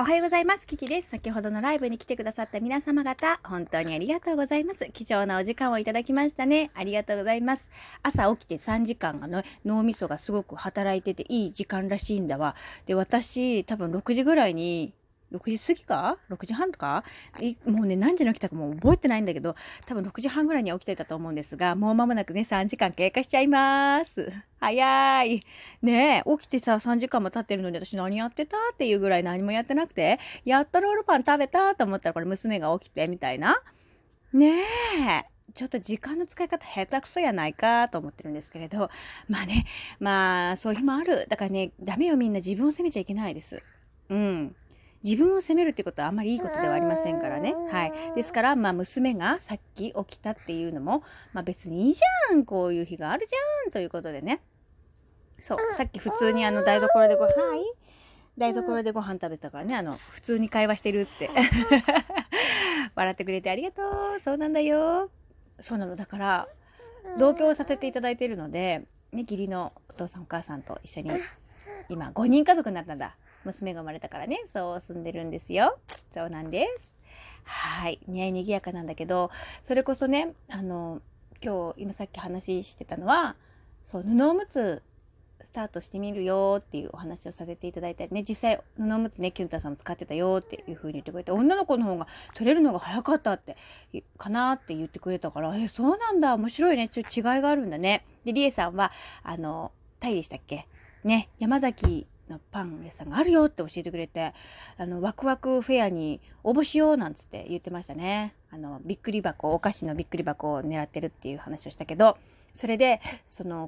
おはようございます。キキです。先ほどのライブに来てくださった皆様方、本当にありがとうございます。貴重なお時間をいただきましたね。ありがとうございます。朝起きて3時間がの脳みそがすごく働いてていい時間らしいんだわ。で、私、多分6時ぐらいに、6時過ぎか ?6 時半とかもうね、何時に起きたかもう覚えてないんだけど、多分6時半ぐらいに起きてたと思うんですが、もう間もなくね、3時間経過しちゃいます。早い。ねえ、起きてさ、3時間も経ってるのに私何やってたっていうぐらい何もやってなくて、やっとロールパン食べたと思ったらこれ娘が起きてみたいな。ねえ。ちょっと時間の使い方下手くそやないかと思ってるんですけれど、まあね、まあそういう日もある。だからね、ダメよみんな自分を責めちゃいけないです。うん。自分を責めるってことはあんまりいいことではありませんからね。はい。ですから、まあ娘がさっき起きたっていうのも、まあ別にいいじゃん。こういう日があるじゃん。ということでね。そう。さっき普通に台所で台所でご飯食べてたからね。普通に会話してるって。笑ってくれてありがとう。そうなんだよ。そうなの。だから、同居をさせていただいているので、ね、義理のお父さんお母さんと一緒に、今5人家族になったんだ。娘が生まれたからね、そう住んでるんですよ。そうなんです。はい。ね、賑やかなんだけど、それこそね、今さっき話してたのは、そう、布おむつスタートしてみるよっていうお話をさせていただいて、ね、実際、布おむつね、キュンタさんも使ってたよっていう風に言ってくれて、女の子の方が取れるのが早かったって、かなって言ってくれたから、そうなんだ、面白いね、ちょっと違いがあるんだね。で、リエさんは、タイでしたっけね、山崎、のパン屋さんがあるよって教えてくれて、ワクワクフェアに応募しようなんつって言ってましたね。びっくり箱、お菓子のびっくり箱を狙ってるっていう話をしたけど、それで、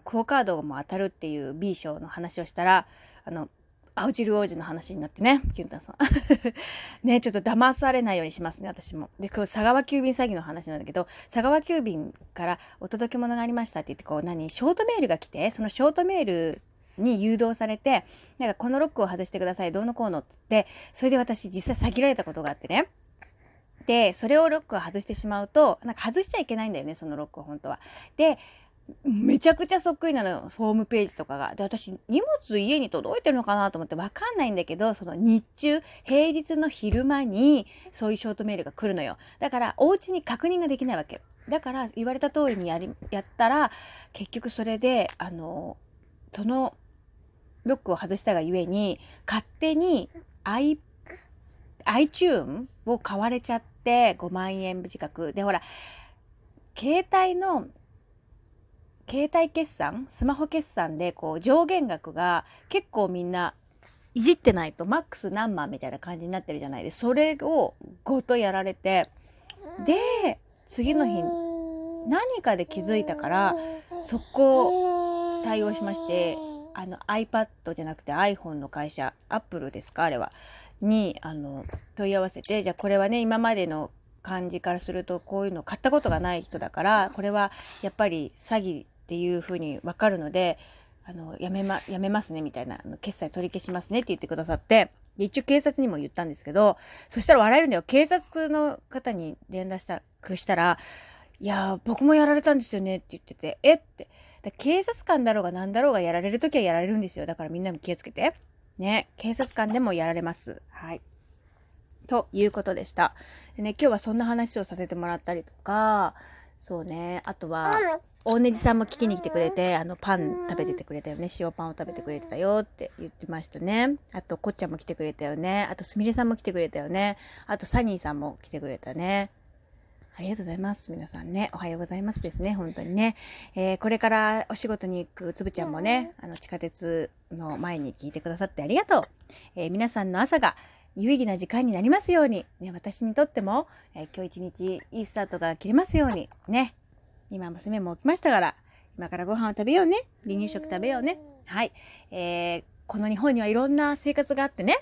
クオカードも当たるっていう B 賞の話をしたら、青汁王子の話になってね、キュンタンさん。ね、ちょっと騙されないようにしますね、私も。で、今日、佐川急便詐欺の話なんだけど、佐川急便からお届け物がありましたって言って、ショートメールが来て、そのショートメール、に誘導されて、なんかこのロックを外してください、どうのこうのって言って、それで私実際詐欺られたことがあってね。で、それをロックを外してしまうと、なんか外しちゃいけないんだよね、そのロックを本当は。で、めちゃくちゃそっくりなのよ、ホームページとかが。で、私、荷物家に届いてるのかなと思ってわかんないんだけど、その日中、平日の昼間に、そういうショートメールが来るのよ。だから、お家に確認ができないわけ。だから、言われた通りにやったら、結局それで、そのロックを外したがゆえに勝手に iTunes を買われちゃって5万円近くで、ほら携帯決算、スマホ決算でこう上限額が結構みんないじってないとマックス何万みたいな感じになってるじゃないですか。それをごとやられて、で次の日何かで気づいたからそこを対応しまして、iPad じゃなくて iPhone の会社、Apple ですかあれはに問い合わせて、じゃあこれはね、今までの感じからするとこういうの買ったことがない人だから、これはやっぱり詐欺っていうふうに分かるので、やめますねみたいな、決済取り消しますねって言ってくださって、で一応警察にも言ったんですけど、そしたら笑えるんだよ。警察の方に連絡したら、いや僕もやられたんですよねって言ってて、えって、だ警察官だろうが何だろうがやられるときはやられるんですよ。だからみんなも気をつけて。ね。警察官でもやられます。はい。ということでした。でね、今日はそんな話をさせてもらったりとか、そうね。あとは、大ねじさんも聞きに来てくれて、パン食べててくれたよね。塩パンを食べてくれてたよって言ってましたね。あと、こっちゃんも来てくれたよね。あと、すみれさんも来てくれたよね。あと、サニーさんも来てくれたね。ありがとうございます。皆さんね、おはようございますですね、本当にね。これからお仕事に行くつぶちゃんもね、地下鉄の前に聞いてくださってありがとう。皆さんの朝が有意義な時間になりますように、ね、私にとっても、今日一日いいスタートが切れますように、ね。今娘も起きましたから、今からご飯を食べようね。離乳食食べようね。はい。この日本にはいろんな生活があってね、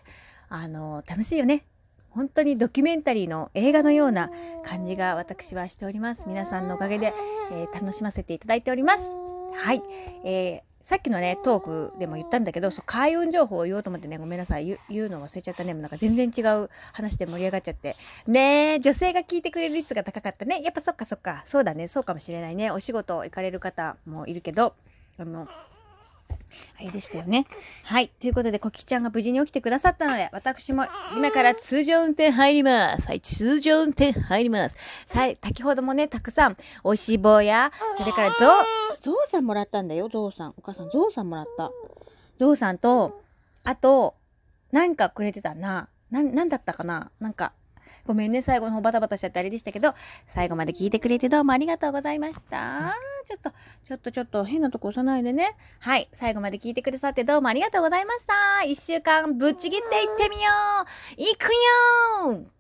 楽しいよね。本当にドキュメンタリーの映画のような感じが私はしております。皆さんのおかげで、楽しませていただいております。はい。さっきのね、トークでも言ったんだけど、開運情報を言おうと思ってね、ごめんなさい。言うの忘れちゃったね。もうなんか全然違う話で盛り上がっちゃって。ねえ、女性が聞いてくれる率が高かったね。やっぱそっかそっか。そうだね。そうかもしれないね。お仕事行かれる方もいるけど、あれでしたよね。はい。ということで、コキちゃんが無事に起きてくださったので、私も今から通常運転入ります。はい。通常運転入ります。先ほどもね、たくさん、おいしい棒や、それからゾウさんもらったんだよ、ゾウさん。お母さん、ゾウさんもらった。ゾウさんと、あと、なんかくれてたな。なんだったかな？なんか、ごめんね、最後の方バタバタしちゃってあれでしたけど、最後まで聞いてくれてどうもありがとうございました。ちょっと変なとこ押さないでね。はい、最後まで聞いてくださってどうもありがとうございました。一週間ぶっちぎっていってみよう。いくよー。